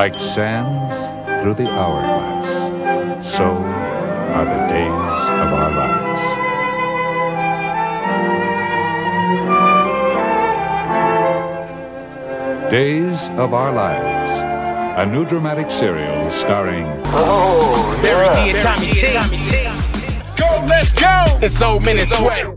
Like sands through the hourglass, so are the days of our lives. Days of Our Lives, a new dramatic serial starring... Oh, Barry D and Tommy T. Let's go, let's go! It's old men in sweat.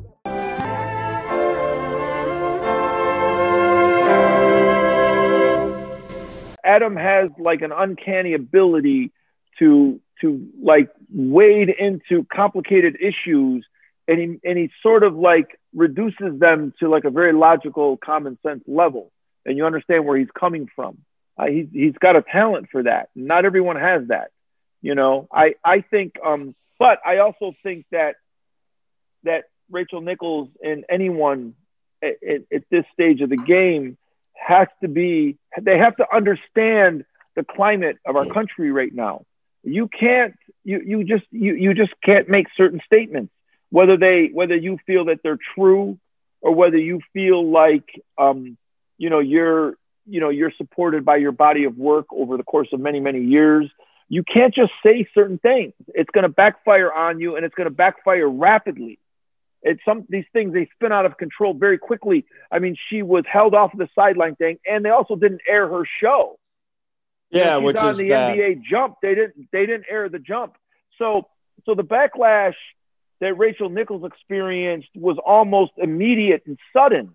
Adam has like an uncanny ability to like wade into complicated issues, and he sort of like reduces them to like a very logical, common sense level, and you understand where he's coming from. He's got a talent for that. Not everyone has that, you know. I think, but I also think that Rachel Nichols and anyone at this stage of the game have to understand the climate of our country right now. You just can't make certain statements, whether you feel that they're true or whether you feel like you're supported by your body of work over the course of many years. You can't just say certain things. It's going to backfire on you, and it's going to backfire rapidly. These things, they spin out of control very quickly. I mean, she was held off the sideline thing, and they also didn't air her show. Yeah, which is on the NBA Jump. They didn't air the Jump. So the backlash that Rachel Nichols experienced was almost immediate and sudden.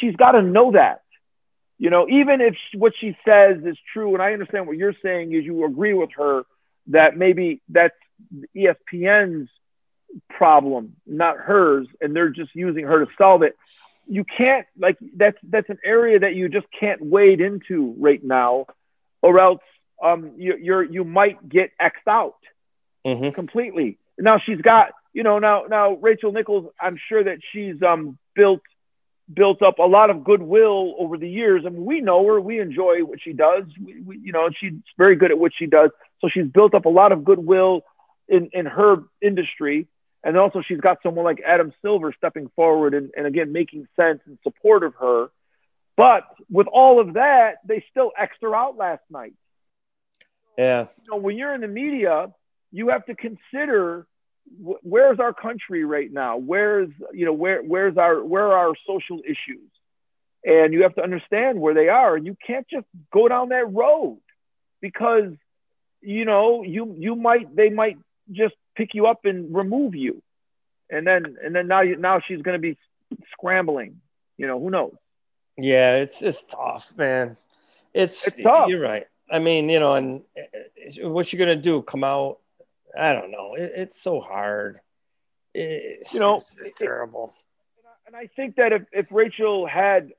She's got to know that, you know. Even if what she says is true, and I understand what you're saying is you agree with her that maybe that's ESPN's problem, not hers, and they're just using her to solve it. You can't, like, that's an area that you just can't wade into right now, or else you might get X'd out completely. Now she's got, you know, now Rachel Nichols, I'm sure that she's built up a lot of goodwill over the years, and we know her, we enjoy what she does, we you know, she's very good at what she does, so she's built up a lot of goodwill in her industry. And also she's got someone like Adam Silver stepping forward and again, making sense in support of her. But with all of that, they still X'd her out last night. Yeah. You know, when you're in the media, you have to consider where's our country right now? Where are our social issues? And you have to understand where they are. And you can't just go down that road because, you know, they might just pick you up and remove you, and then now she's going to be scrambling. You know, who knows? Yeah, it's tough, man. It's tough. You're right. I mean, you know, and what you going to do? Come out? I don't know. It's so hard. It's, you know, it's terrible. And I think that if Rachel had,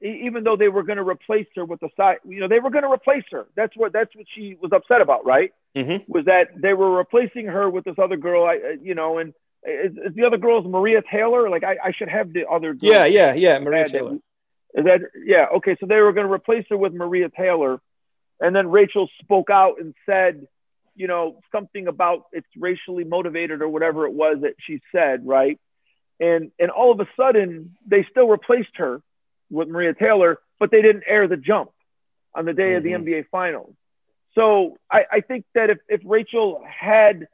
even though they were going to replace her with the side, you know, they were going to replace her. That's what she was upset about, right? Mm-hmm. Was that they were replacing her with this other girl, you know, and is the other girl's Maria Taylor? Like, I should have the other girl. Yeah, Maria Taylor. Okay, so they were going to replace her with Maria Taylor, and then Rachel spoke out and said, you know, something about it's racially motivated or whatever it was that she said, right? And all of a sudden, they still replaced her with Maria Taylor, but they didn't air the Jump on the day of the NBA Finals. So I think that if Rachel had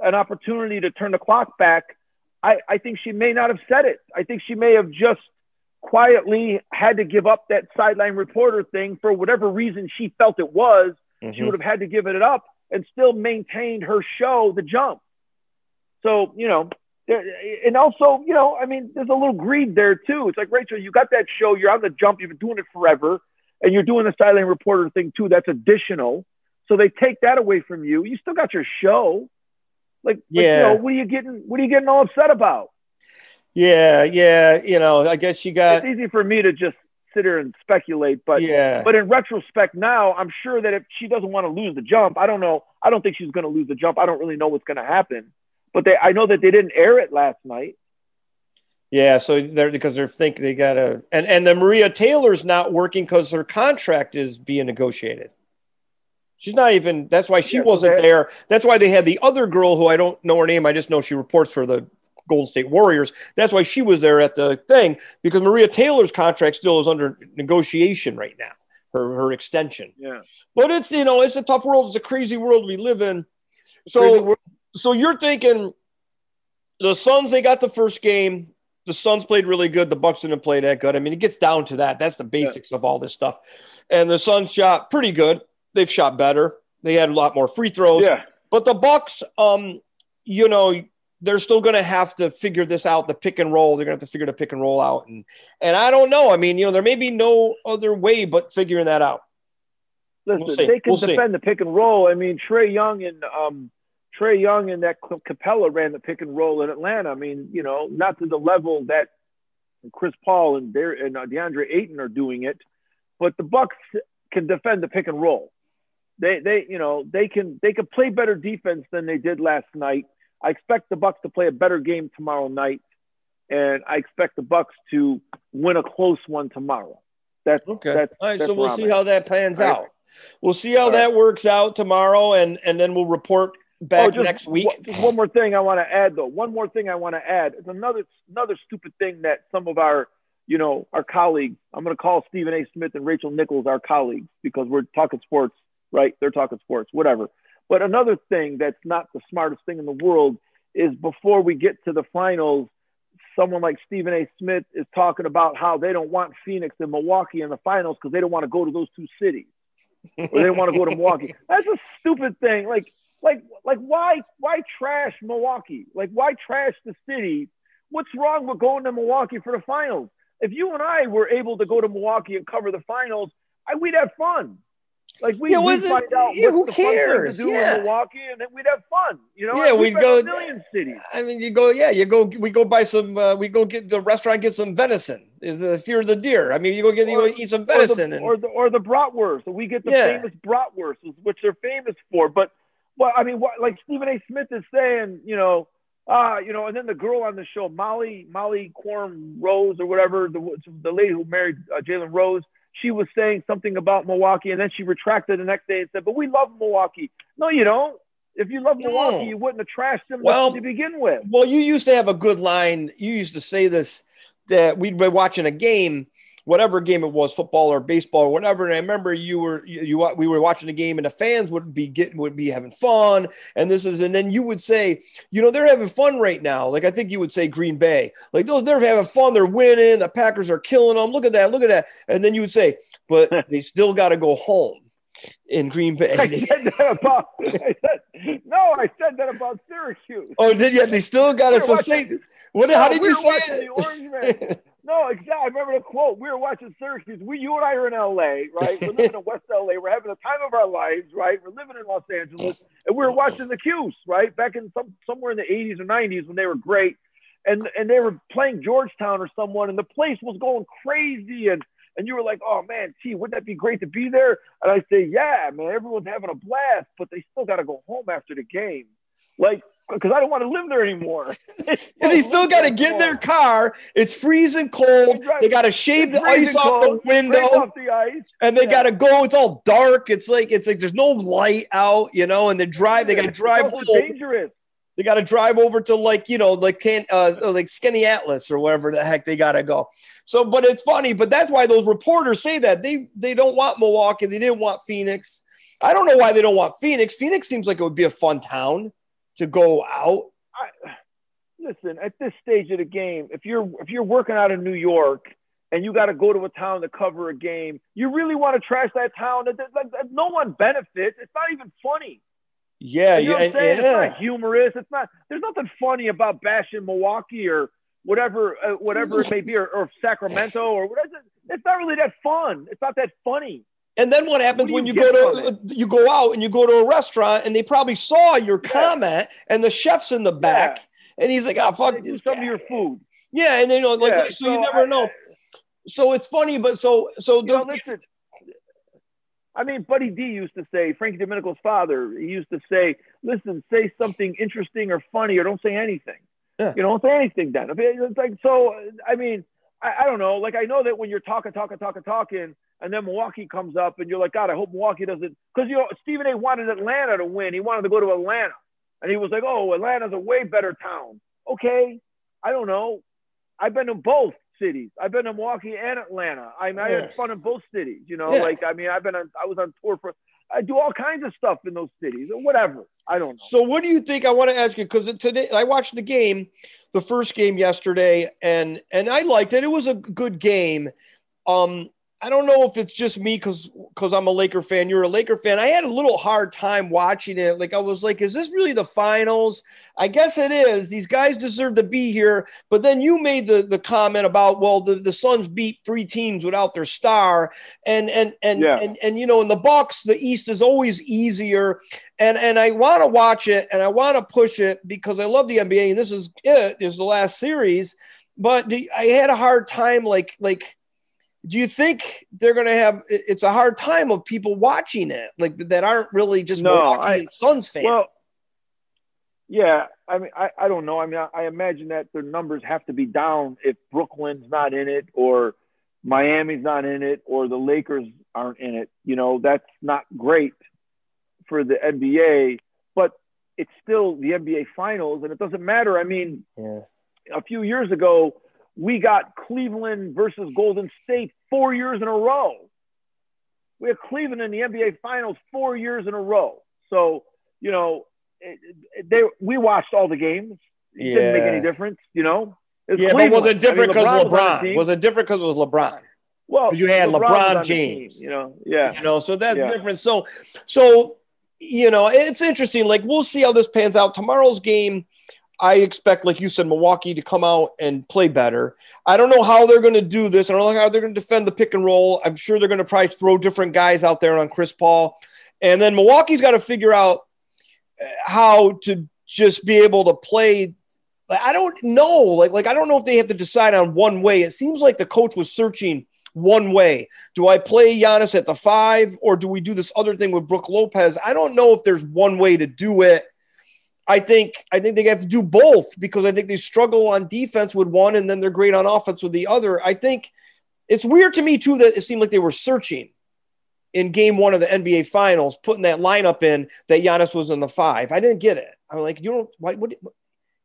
an opportunity to turn the clock back, I think she may not have said it. I think she may have just quietly had to give up that sideline reporter thing for whatever reason she felt it was. Mm-hmm. She would have had to give it up and still maintained her show, the Jump. So, you know, and also, you know, I mean, there's a little greed there too. It's like, Rachel, you got that show, you're on the Jump, you've been doing it forever, and you're doing the sideline reporter thing too. That's additional. So they take that away from you. You still got your show. You know, what are you getting all upset about? Yeah. You know, I guess you got, it's easy for me to just sit here and speculate, but in retrospect now, I'm sure that if she doesn't want to lose the Jump, I don't know. I don't think she's going to lose the Jump. I don't really know what's going to happen. But I know that they didn't air it last night. Yeah, so because they're thinking they got to – and the Maria Taylor's not working because her contract is being negotiated. She's not even – that's why she wasn't there. That's why they had the other girl who I don't know her name. I just know she reports for the Golden State Warriors. That's why she was there at the thing, because Maria Taylor's contract still is under negotiation right now. her extension. Yeah. But it's, you know, it's a tough world. It's a crazy world we live in. So you're thinking the Suns, they got the first game. The Suns played really good. The Bucks didn't play that good. I mean, it gets down to that. That's the basics of all this stuff. And the Suns shot pretty good. They've shot better. They had a lot more free throws. Yeah. But the Bucks, you know, they're still going to have to figure this out, the pick and roll. They're going to have to figure the pick and roll out. And I don't know. I mean, you know, there may be no other way but figuring that out. Listen, they can defend the pick and roll. I mean, Trae Young and that Capella ran the pick and roll in Atlanta. I mean, you know, not to the level that Chris Paul and DeAndre Ayton are doing it, but the Bucks can defend the pick and roll. They can play better defense than they did last night. I expect the Bucks to play a better game tomorrow night, and I expect the Bucks to win a close one tomorrow. That's okay. All right, so we'll see how that pans out. We'll see how that works out tomorrow, and then we'll report back next week. One more thing I want to add, though. It's another stupid thing that some of our, you know, our colleagues. I'm going to call Stephen A. Smith and Rachel Nichols our colleagues because we're talking sports, right? They're talking sports, whatever. But another thing that's not the smartest thing in the world is before we get to the finals, someone like Stephen A. Smith is talking about how they don't want Phoenix and Milwaukee in the finals because they don't want to go to those two cities, or they don't want to go to Milwaukee. That's a stupid thing. Like why trash Milwaukee? Like, why trash the city? What's wrong with going to Milwaukee for the finals? If you and I were able to go to Milwaukee and cover the finals, we'd have fun. Like, we'd find out who cares to do in Milwaukee, and then we'd have fun. You know, we'd go a million cities. I mean, we go get the restaurant, get some venison. Is the fear of the deer? I mean, you go eat some venison, or the bratwurst. We get the famous bratwurst, which they're famous for. But I mean, like Stephen A. Smith is saying, and then the girl on the show, Molly Qerim Rose or whatever, the lady who married Jalen Rose. She was saying something about Milwaukee, and then she retracted the next day and said, but we love Milwaukee. No, you don't. If you love Milwaukee, you wouldn't have trashed them to begin with. Well, you used to have a good line. You used to say this, that we'd be watching a game, whatever game it was, football or baseball or whatever. And I remember we were watching a game, and the fans would be having fun. And then you would say, you know, they're having fun right now. Like, I think you would say Green Bay, like they're having fun. They're winning. The Packers are killing them. Look at that. And then you would say, but they still got to go home in Green Bay. I said that about Syracuse. Oh, did you? They still got us. How did you say it? No, exactly. I remember the quote. We were watching Syracuse. You and I are in L.A., right? We're living in West L.A. We're having the time of our lives, right? We're living in Los Angeles, and we were watching the Cuse, right? Back in somewhere in the 80s or 90s when they were great, and they were playing Georgetown or someone, and the place was going crazy, and you were like, oh, man, T, wouldn't that be great to be there? And I say, yeah, man, everyone's having a blast, but they still got to go home after the game. Like, because I don't want to live there anymore. And they still got to get in their car. It's freezing cold. They got to shave the ice off the window. And they got to go. It's all dark. It's like there's no light out, you know, and they got to drive. It's dangerous. They got to drive over to like Skinny Atlas or wherever the heck they got to go. So, but it's funny, but that's why those reporters say that they don't want Milwaukee. They didn't want Phoenix. I don't know why they don't want Phoenix. Phoenix seems like it would be a fun town to go out. Listen, at this stage of the game, if you're working out in New York and you got to go to a town to cover a game, you really want to trash that town? No one benefits. It's not even funny. Yeah, you know what I'm saying? It's not humorous. It's not. There's nothing funny about bashing Milwaukee or whatever it may be, or Sacramento or whatever. It's not really that fun. It's not that funny. And then what happens when you go out and you go to a restaurant and they probably saw your comment and the chef's in the back and he's like, oh, fuck this guy. Some of your food. Yeah. And then, you never know. So it's funny, but so don't listen. I mean, Buddy D used to say, Frankie Domenico's father, he used to say, listen, say something interesting or funny or don't say anything. Yeah. You know, don't say anything then. I mean, it's like, so, I mean, I don't know. Like, I know that when you're talking, and then Milwaukee comes up, and you're like, God, I hope Milwaukee doesn't. Because, you know, Stephen A. wanted Atlanta to win. He wanted to go to Atlanta. And he was like, oh, Atlanta's a way better town. Okay. I don't know. I've been to both. cities. I've been to Milwaukee and Atlanta. I mean, I had fun in both cities, you know, like, I mean, I was on tour for, I do all kinds of stuff in those cities or whatever. I don't know. So what do you think? I want to ask you, because today I watched the game, the first game yesterday, and I liked it. It was a good game. I don't know if it's just me because I'm a Laker fan. You're a Laker fan. I had a little hard time watching it. Like, I was like, is this really the finals? I guess it is. These guys deserve to be here. But then you made the comment about, well, the Suns beat three teams without their star. And you know, in the Bucks, the East is always easier. And I want to watch it, and I want to push it because I love the NBA, and this is it. This is the last series. But I had a hard time, like – do you think they're going to have – it's a hard time of people watching it, like, that aren't really just Milwaukee Suns fans? Well, yeah, I mean, I don't know. I mean, I imagine that their numbers have to be down if Brooklyn's not in it or Miami's not in it or the Lakers aren't in it. You know, that's not great for the NBA, but it's still the NBA Finals, and it doesn't matter. I mean, a few years ago – we got Cleveland versus Golden State 4 years in a row. We had Cleveland in the NBA Finals 4 years in a row. So, you know, we watched all the games. It didn't make any difference, you know. But was it different because LeBron? Was it different because it was LeBron? Well, you had LeBron James, you know. Yeah. You know, so that's different. So, you know, it's interesting. Like, we'll see how this pans out. Tomorrow's game, I expect, like you said, Milwaukee to come out and play better. I don't know how they're going to do this. I don't know how they're going to defend the pick and roll. I'm sure they're going to probably throw different guys out there on Chris Paul. And then Milwaukee's got to figure out how to just be able to play. I don't know. Like I don't know if they have to decide on one way. It seems like the coach was searching one way. Do I play Giannis at the 5, or do we do this other thing with Brook Lopez? I don't know if there's one way to do it. I think they have to do both, because I think they struggle on defense with one, and then they're great on offense with the other. I think it's weird to me, too, that it seemed like they were searching in game one of the NBA Finals, putting that lineup in that Giannis was in the 5. I didn't get it. I'm like, you don't – why? What?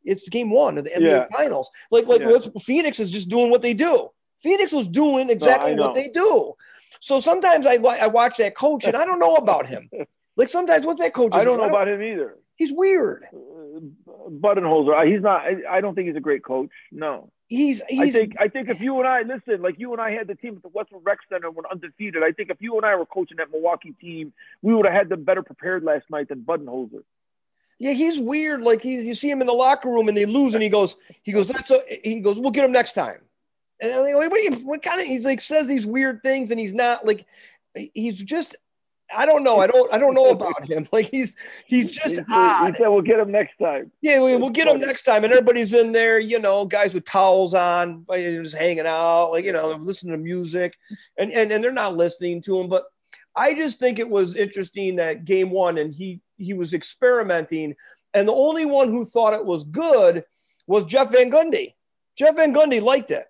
It's game one of the NBA Finals. Phoenix is just doing what they do. Phoenix was doing exactly what they do. So sometimes I watch that coach, and I don't know about him. Like, sometimes what's that coach? I don't know about him either. He's weird. Budenholzer. He's not. I don't think he's a great coach. No. I think if you and I listen, like, you and I had the team at the Westwood Rec Center when undefeated. I think if you and I were coaching that Milwaukee team, we would have had them better prepared last night than Budenholzer. Yeah, he's weird. Like, you see him in the locker room and they lose, and he goes. He goes. We'll get him next time. And I'm like, wait, he's like, says these weird things, and he's not like, he's just. I don't know. I don't know about him. Like, he's just odd. He said, we'll get him next time. Yeah, we'll get him next time. And everybody's in there, you know, guys with towels on, just hanging out, like, you know, listening to music, and they're not listening to him. But I just think it was interesting that game one, and he was experimenting. And the only one who thought it was good was Jeff Van Gundy. Jeff Van Gundy liked it.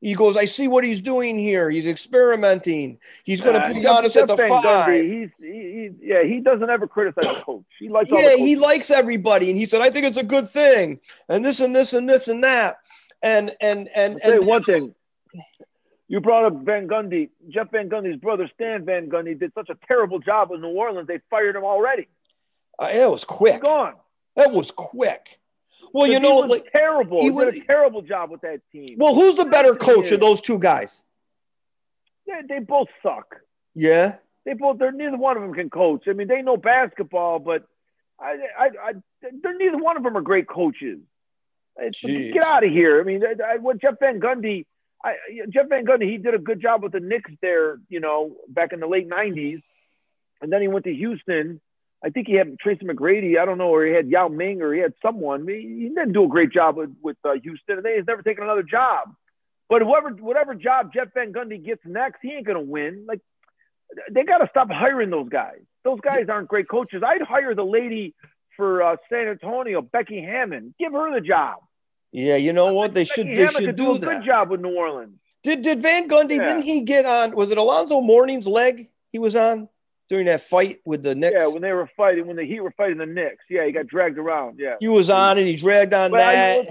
He goes, I see what he's doing here. He's experimenting. He's going to put Giannis at the 5. He doesn't ever criticize the coach. He likes all the coaches. He likes everybody. And he said, I think it's a good thing. And this and this and this and that. I'll say one thing. You brought up Van Gundy. Jeff Van Gundy's brother, Stan Van Gundy, did such a terrible job in New Orleans, they fired him already. It was quick. He's gone. That was quick. Well, you know, terrible. He did a terrible job with that team. Well, who's the better coach of those two guys? Yeah, they both suck. Yeah, neither one of them can coach. I mean, they know basketball, but neither one of them are great coaches. Get out of here. I mean, Jeff Van Gundy, he did a good job with the Knicks there, you know, back in the late 90s, and then he went to Houston. I think he had Tracy McGrady, I don't know, or he had Yao Ming, or he had someone. He didn't do a great job with Houston, and he's never taken another job. But whatever job Jeff Van Gundy gets next, he ain't going to win. Like, they got to stop hiring those guys. Those guys aren't great coaches. I'd hire the lady for San Antonio, Becky Hammond. Give her the job. Yeah, you know what? Becky Hammond should do a good job with New Orleans. Did Van Gundy, didn't he get on, was it Alonzo Mourning's leg he was on? During that fight with the Knicks? Yeah, when the Heat were fighting the Knicks. Yeah, he got dragged around, yeah. He was on, and he dragged on that.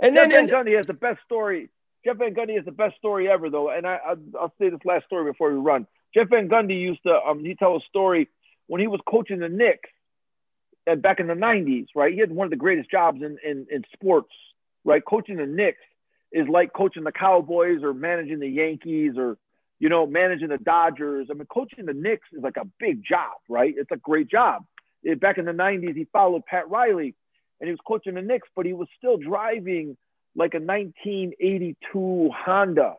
And Jeff Van Gundy has the best story. Jeff Van Gundy is the best story ever, though. And I'll say this last story before we run. Jeff Van Gundy used to he tell a story when he was coaching the Knicks back in the 90s, right? He had one of the greatest jobs in sports, right? Coaching the Knicks is like coaching the Cowboys or managing the Yankees or, you know, managing the Dodgers. I mean, coaching the Knicks is like a big job, right? It's a great job. Back in the 90s, he followed Pat Riley, and he was coaching the Knicks, but he was still driving like a 1982 Honda,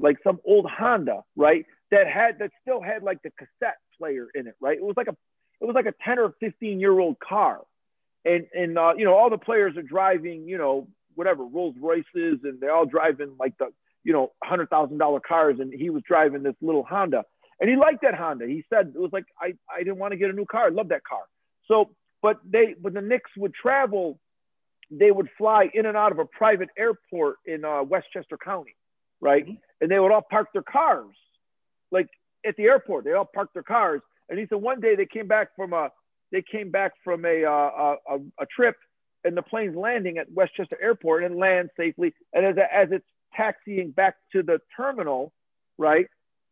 like some old Honda, right? That still had like the cassette player in it, right? It was like a 10 or 15-year-old car, and you know, all the players are driving, you know, whatever Rolls Royces, and they're all driving like the, you know, $100,000 cars, and he was driving this little Honda, and he liked that Honda. He said it was like I didn't want to get a new car. I love that car. So, but the Knicks would travel. They would fly in and out of a private airport in Westchester County, right? Mm-hmm. And they would all park their cars, like at the airport. They all parked their cars. And he said one day they came back from a trip, and the plane's landing at Westchester Airport and lands safely. And as it's taxiing back to the terminal, right,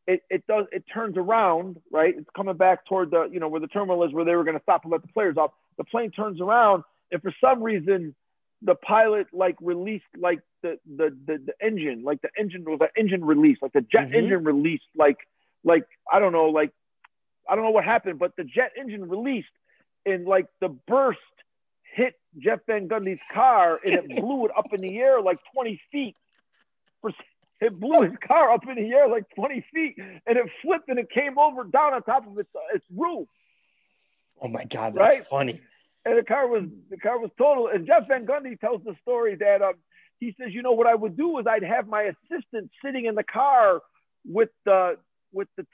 it turns around, right? It's coming back toward the, you know, where the terminal is, where they were going to stop and let the players off. The plane turns around, and for some reason, the pilot like released like the engine, like the engine was an engine release, like the jet mm-hmm. engine released, like I don't know what happened, but the jet engine released, and like the burst hit Jeff Van Gundy's car, and it blew it up in the air like 20 feet. It blew his car up in the air like 20 feet, and it flipped and it came over down on top of its roof. Oh my God, that's right? Funny. And the car was total. And Jeff Van Gundy tells the story that he says, you know, what I would do is I'd have my assistant sitting in the car with the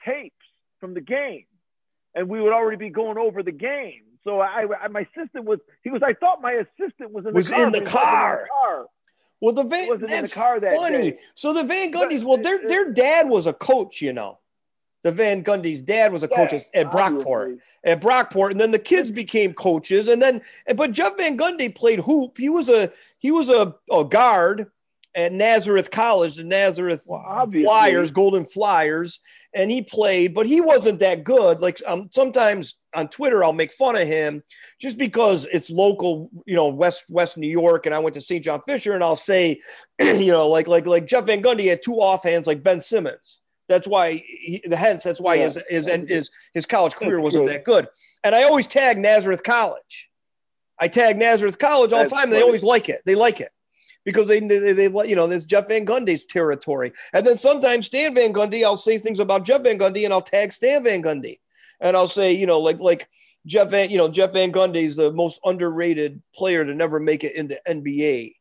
tapes from the game, and we would already be going over the game. So I thought my assistant was in the car. Well, that's funny. So the Van Gundys, well, their dad was a coach, you know. The Van Gundy's dad was a coach at Brockport. At Brockport, and then the kids became coaches. And then, but Jeff Van Gundy played hoop. He was a guard at Nazareth College, the Nazareth Flyers, Golden Flyers, and he played. But he wasn't that good. Like sometimes on Twitter, I'll make fun of him just because it's local, you know, West New York, and I went to St. John Fisher, and I'll say, you know, like Jeff Van Gundy had two offhands like Ben Simmons. That's why, his college career wasn't that good. And I always tag Nazareth College. I tag Nazareth College all the time. They always like it. They like it because they you know, there's Jeff Van Gundy's territory. And then sometimes Stan Van Gundy, I'll say things about Jeff Van Gundy, and I'll tag Stan Van Gundy, and I'll say, you know, like Jeff Van Gundy's the most underrated player to never make it into NBA.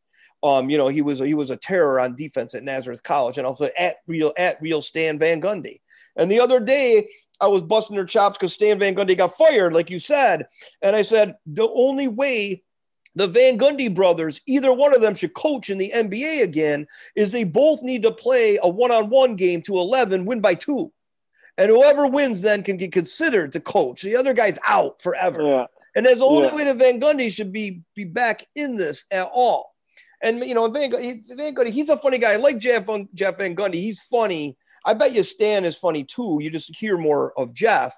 You know, he was a terror on defense at Nazareth College, and also at real Stan Van Gundy. And the other day I was busting her chops because Stan Van Gundy got fired, like you said. And I said, the only way the Van Gundy brothers, either one of them should coach in the NBA again, is they both need to play a one-on-one game to 11, win by 2. And whoever wins then can get considered to coach. The other guy's out forever. Yeah. And that's the only way the Van Gundy should be back in this at all. And, you know, Van Gundy, he's a funny guy. I like Jeff Van Gundy. He's funny. I bet you Stan is funny, too. You just hear more of Jeff.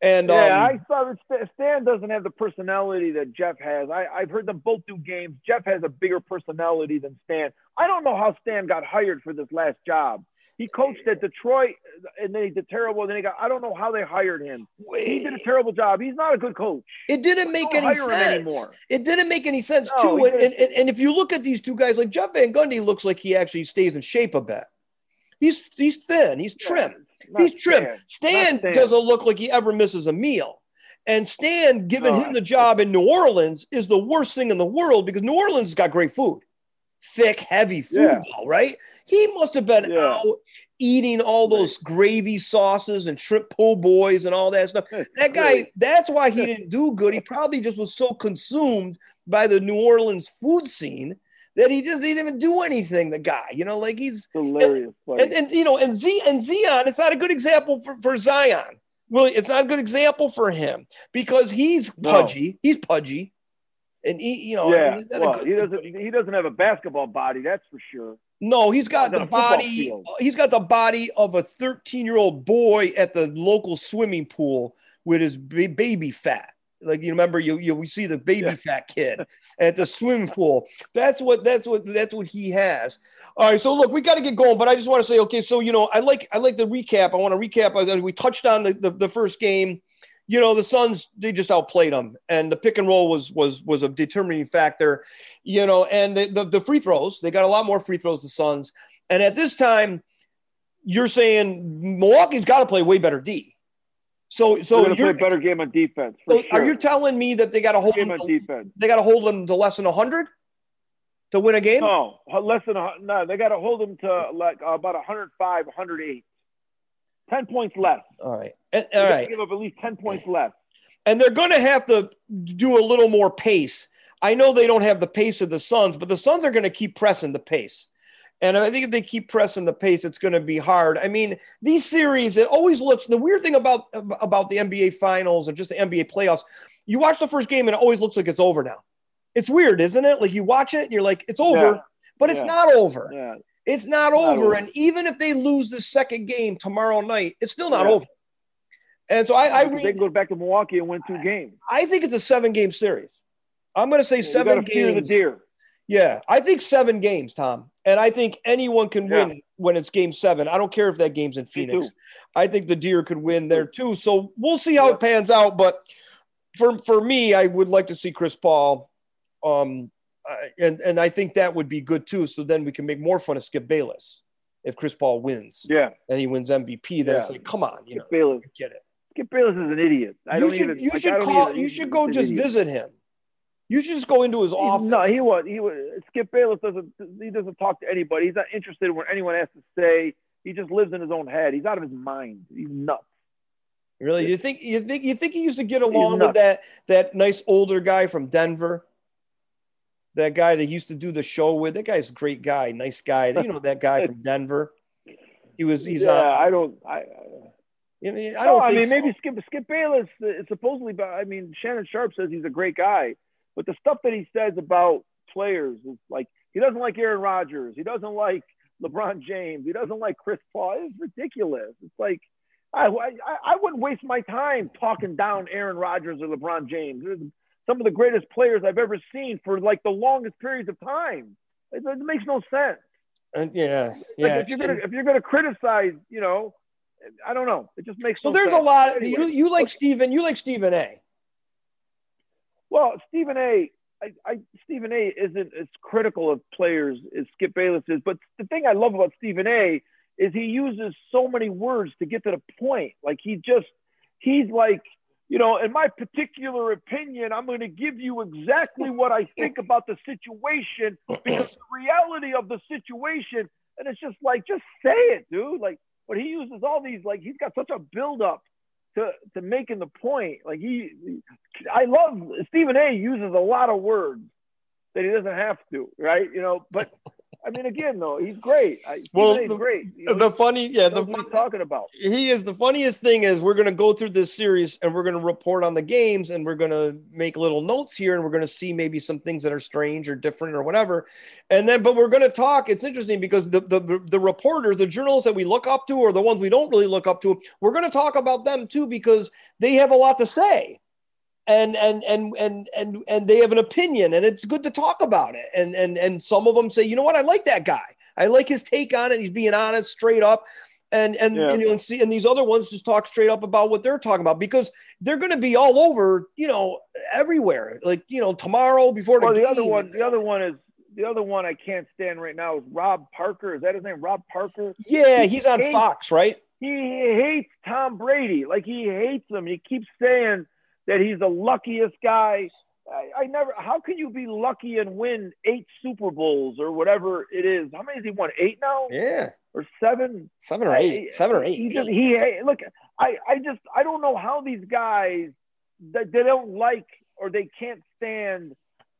And I saw that Stan doesn't have the personality that Jeff has. I've heard them both do games. Jeff has a bigger personality than Stan. I don't know how Stan got hired for this last job. He coached at Detroit, and then he did terrible. And then I don't know how they hired him. He did a terrible job. He's not a good coach. It didn't make any sense. It didn't make any sense, too. And if you look at these two guys, like Jeff Van Gundy looks like he actually stays in shape a bit. He's thin. He's trim. He's trim. Stan doesn't look like he ever misses a meal. And Stan giving him the job in New Orleans is the worst thing in the world, because New Orleans has got great food. Thick, heavy food, right? He must have been out eating all those gravy sauces and shrimp po' boys and all that stuff. That guy, that's why he didn't do good. He probably just was so consumed by the New Orleans food scene that he didn't even do anything, the guy. You know, like he's hilarious. And Zion, it's not a good example for Zion. Really, it's not a good example for him because he's pudgy. He's pudgy. And he doesn't have a basketball body, that's for sure. No, he's got the body. He's got the body of a 13-year-old boy at the local swimming pool with his baby fat. Like, you remember, you see the baby fat kid at the swimming pool. That's what he has. All right, so look, we got to get going, but I just want to say, okay, so you know, I like the recap. I want to recap. We touched on the first game. You know, the Suns, they just outplayed them, and the pick and roll was a determining factor. You know, and the free throws, they got a lot more free throws, the Suns. And at this time, you're saying Milwaukee's got to play way better D. So they're gonna play a better game on defense. Are you telling me that they got to hold them to less than 100 to win a game? No, they got to hold them to like about 105, 108, 10 points less. All right, all right. Give up at least 10 points less, and they're going to have to do a little more pace. I know they don't have the pace of the Suns, but the Suns are going to keep pressing the pace. And I think if they keep pressing the pace, it's going to be hard. I mean, these series, it always looks – the weird thing about the NBA Finals and just the NBA playoffs, you watch the first game and it always looks like it's over now. It's weird, isn't it? Like, you watch it and you're like, it's over, but it's not over. Yeah. It's not over. And even if they lose the second game tomorrow night, it's still not over. And so they can go back to Milwaukee and win two games. I think it's a 7-game series. I'm going to say 7 games. You got to fear the deer. Yeah, I think 7 games, Tom. And I think anyone can win when it's game 7. I don't care if that game's in Phoenix. I think the deer could win there too. So we'll see how it pans out. But for me, I would like to see Chris Paul. And I think that would be good too. So then we can make more fun of Skip Bayless if Chris Paul wins. Yeah. And he wins MVP. Then it's like, come on, you know, Bayless. Get it. Skip Bayless is an idiot. You should go just visit him. You should just go into his office. No, he was. Skip Bayless doesn't talk to anybody. He's not interested in what anyone has to say. He just lives in his own head. He's out of his mind. He's nuts. Really? You think he used to get along with that nice older guy from Denver? That guy that he used to do the show with. That guy's a great guy, nice guy. You know that guy from Denver? Maybe Skip Bayless supposedly, but I mean, Shannon Sharpe says he's a great guy. But the stuff that he says about players is like, he doesn't like Aaron Rodgers. He doesn't like LeBron James. He doesn't like Chris Paul. It's ridiculous. It's like, I wouldn't waste my time talking down Aaron Rodgers or LeBron James. They're some of the greatest players I've ever seen for like the longest periods of time. It makes no sense. If you're going to criticize, you know, I don't know. It just makes no sense. So there's a lot. Anyway, you like Stephen A. Well, Stephen A. Stephen A. isn't as critical of players as Skip Bayless is, but the thing I love about Stephen A. is he uses so many words to get to the point. Like he's like, you know, in my particular opinion, I'm going to give you exactly what I think about the situation because the reality of the situation, and it's just like, just say it, dude. Like, but he uses all these, like, he's got such a buildup to making the point. Like I love Stephen A. uses a lot of words that he doesn't have to, right? You know, but I mean, again, though, he's great. Stephen A's great. You know, what he's talking about. He is the funniest thing is we're going to go through this series and we're going to report on the games and we're going to make little notes here and we're going to see maybe some things that are strange or different or whatever. And then, but we're going to talk. It's interesting because the reporters, the journalists that we look up to or the ones we don't really look up to, we're going to talk about them too because they have a lot to say. And they have an opinion, and it's good to talk about it. And some of them say, you know what, I like that guy. I like his take on it. He's being honest, straight up. And these other ones just talk straight up about what they're talking about because they're going to be all over, you know, everywhere. Like, you know, tomorrow before the game. The other one I can't stand right now is Rob Parker. Is that his name, Rob Parker? Yeah, he's on Fox, right? He hates Tom Brady. Like, he hates him. He keeps saying that he's the luckiest guy. How can you be lucky and win 8 Super Bowls or whatever it is? How many has he won? 8 now? Yeah. Or 7? 7 or 8. I don't know how these guys that they don't like or they can't stand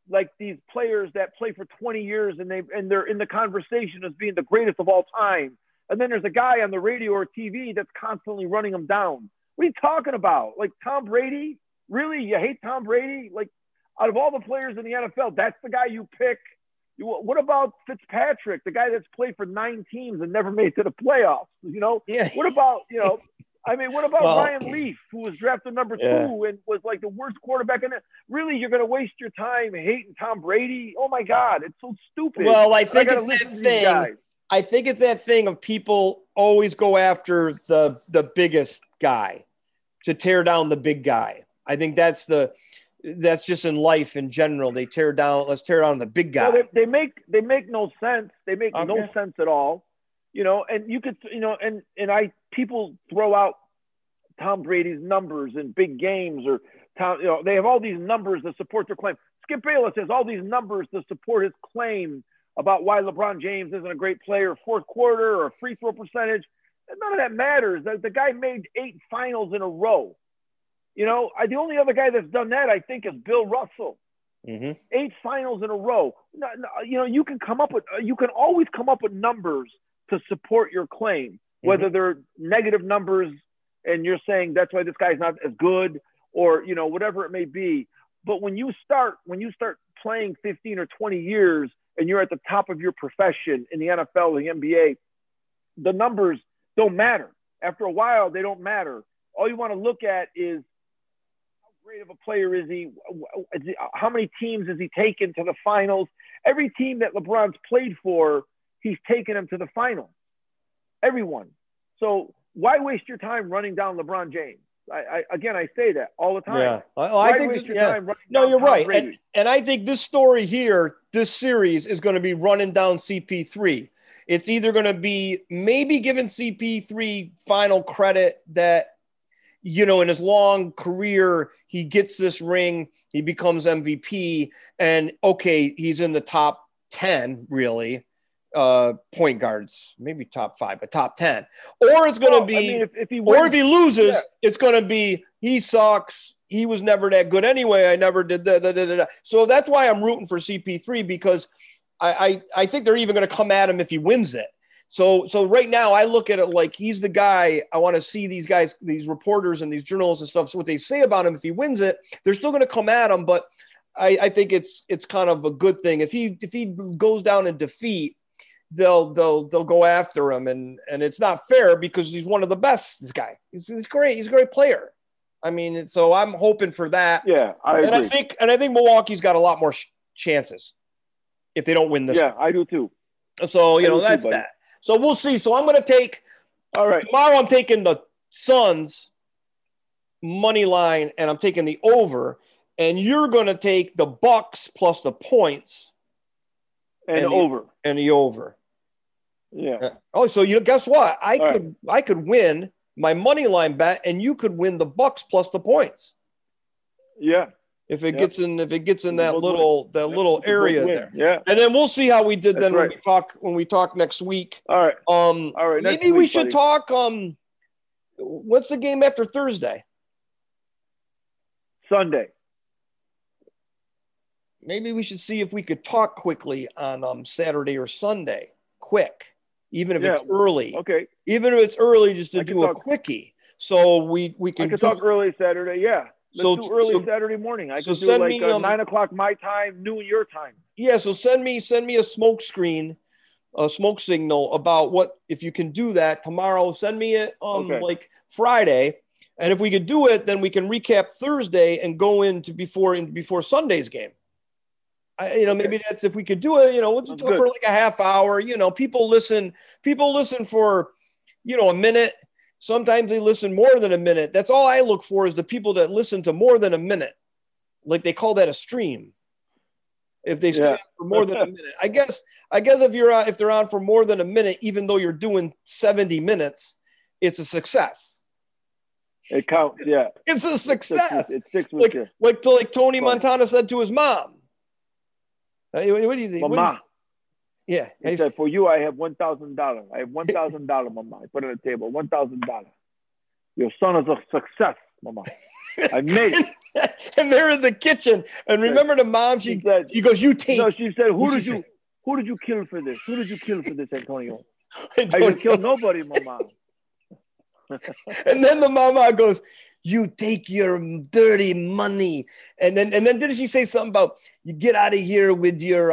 like these players that play for 20 years and they're in the conversation as being the greatest of all time. And then there's a guy on the radio or TV that's constantly running them down. What are you talking about? Like Tom Brady? Really? You hate Tom Brady? Like, out of all the players in the NFL, that's the guy you pick What about Fitzpatrick, the guy that's played for 9 teams and never made it to the playoffs? You know, yeah. What about, you know, I mean, what about Ryan Leaf, who was drafted number 2 and was like the worst quarterback in the really? You're going to waste your time hating Tom Brady? Oh my God, it's so stupid. Well, I think it's that thing. I think it's that thing of people always go after the biggest guy to tear down the big guy. I think that's the. That's just in life in general. They tear down. Let's tear down the big guy. No, they make no sense. They make no sense at all. You know, and you could, you know, and people throw out Tom Brady's numbers in big games, or Tom, you know, they have all these numbers that support their claim. Skip Bayless has all these numbers to support his claim about why LeBron James isn't a great player, fourth quarter or free throw percentage. None of that matters. The guy made 8 finals in a row. You know, the only other guy that's done that, I think, is Bill Russell. Mm-hmm. 8 finals in a row. You know, you can always come up with numbers to support your claim, whether they're negative numbers and you're saying that's why this guy's not as good, or, you know, whatever it may be. But when you start playing 15 or 20 years and you're at the top of your profession in the NFL, the NBA, the numbers don't matter. After a while, they don't matter. All you want to look at is, great of a player is he? How many teams has he taken to the finals? Every team that LeBron's played for, he's taken him to the finals. Everyone. So why waste your time running down LeBron James? I say that all the time. Yeah, well, I think that, no, you're right. And I think this story here, this series is going to be running down CP3. It's either going to be maybe giving CP3 final credit that, you know, in his long career, he gets this ring, he becomes MVP, and okay, he's in the top 10, really, point guards, maybe top 5, but top 10. Or it's going to be, if he loses, it's going to be, he sucks, he was never that good anyway, I never did that. So that's why I'm rooting for CP3, because I think they're even going to come at him if he wins it. So right now I look at it like he's the guy. I want to see these guys, these reporters and these journalists and stuff. So what they say about him, if he wins it, they're still going to come at him. But I think it's kind of a good thing. If he goes down in defeat, they'll go after him. And it's not fair because he's one of the best. This guy, he's great. He's a great player. I mean, so I'm hoping for that. Yeah, I agree. I think Milwaukee's got a lot more chances if they don't win this. Yeah, I do too. So you know that's that. So we'll see. So I'm going to take – all right. Tomorrow I'm taking the Suns money line, and I'm taking the over. And you're going to take the Bucks plus the points. And over. And the over. Yeah. Oh, so you guess what? I could win my money line bet, and you could win the Bucks plus the points. Yeah. If it gets in that little area there. Yeah. And then we'll see how we did then when we talk next week. All right. Maybe we should talk what's the game after Thursday? Sunday. Maybe we should see if we could talk quickly on Saturday or Sunday. Quick. Even if it's early. Okay. Even if it's early, just to do a quickie. So we can talk early Saturday, yeah. Let's do early Saturday morning. I can do like 9 o'clock my time, noon your time. Yeah, so send me a smoke signal about what if you can do that tomorrow. Send me it like Friday, and if we could do it, then we can recap Thursday and go into before Sunday's game. Maybe that's if we could do it. You know, we'll just talk for like a half hour. You know, people listen for a minute. Sometimes they listen more than a minute. That's all I look for is the people that listen to more than a minute. Like they call that a stream. If they stay on for more than a minute, I guess if they're on for more than a minute, even though you're doing 70 minutes, it's a success. It counts. Yeah. It's a success. It's like Tony Montana said to his mom. What do you think? Mama. Yeah. He said, for you, I have $1,000. I have $1,000, Mama. I put it on the table, $1,000. Your son is a success, Mama. I made it. And they're in the kitchen. And remember the mom, she goes, you take. No, she said, who did you kill for this? Who did you kill for this, Antonio? I didn't kill nobody, Mama. And then the mama goes, you take your dirty money. And then didn't she say something about, you get out of here with your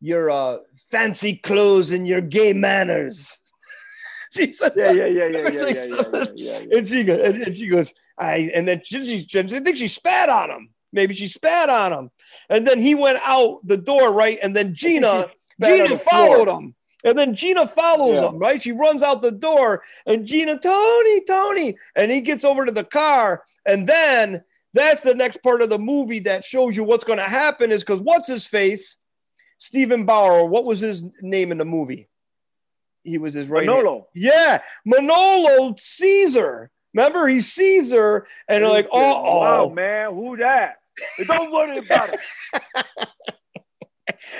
your fancy clothes and your gay manners. She said, yeah. And she goes, and then I think she spat on him. Maybe she spat on him. And then he went out the door, right? And then Gina followed him. And then Gina follows him, right? She runs out the door, and Gina, Tony. And he gets over to the car. And then that's the next part of the movie that shows you what's going to happen is because what's his face? Stephen Bauer, what was his name in the movie? He was his right Manolo. Name. Yeah. Manolo Caesar. Remember, he sees her, and they're like, oh, man, who that? Don't worry about it.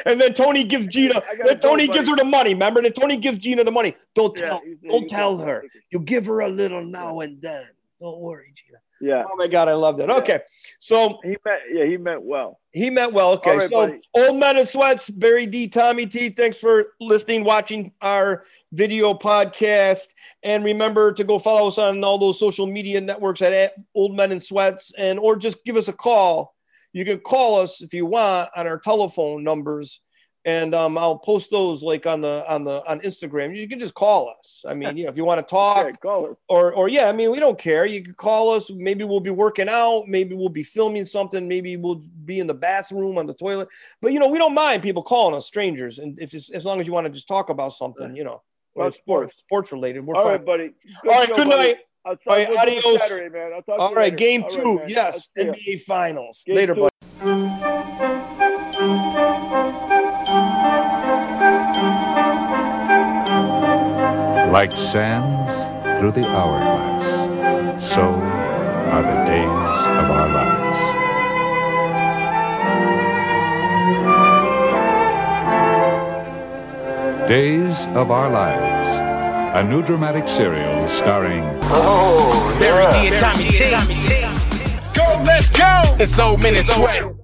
And then Tony gives Gina, gives her the money. Remember, then Tony gives Gina the money. Don't tell her. You give her a little now and then. Don't worry, Gina. Yeah. Oh my God, I love that. Yeah. Okay, so he meant well. He meant well. Okay, right, so buddy. Old Men in Sweats, Barry D, Tommy T. Thanks for listening, watching our video podcast, and remember to go follow us on all those social media networks at Old Men in Sweats, and or just give us a call. You can call us if you want on our telephone numbers, and I'll post those like on Instagram. You can just call us. I mean, if you want to talk, we don't care. You can call us. Maybe we'll be working out. Maybe we'll be filming something. Maybe we'll be in the bathroom on the toilet. But we don't mind people calling us strangers, and if it's, as long as you want to just talk about something, well, sports related. We're all fine. Right, buddy. Good night. I'll talk to you on Saturday, man. I'll talk to you later. Game 2. Right, yes, NBA Finals. Later, buddy. Like sands through the hourglass, so are the days of our lives. Days of Our Lives, a new dramatic serial starring Barry D and Tommy T. Let's go! It's Old Men in Sweats.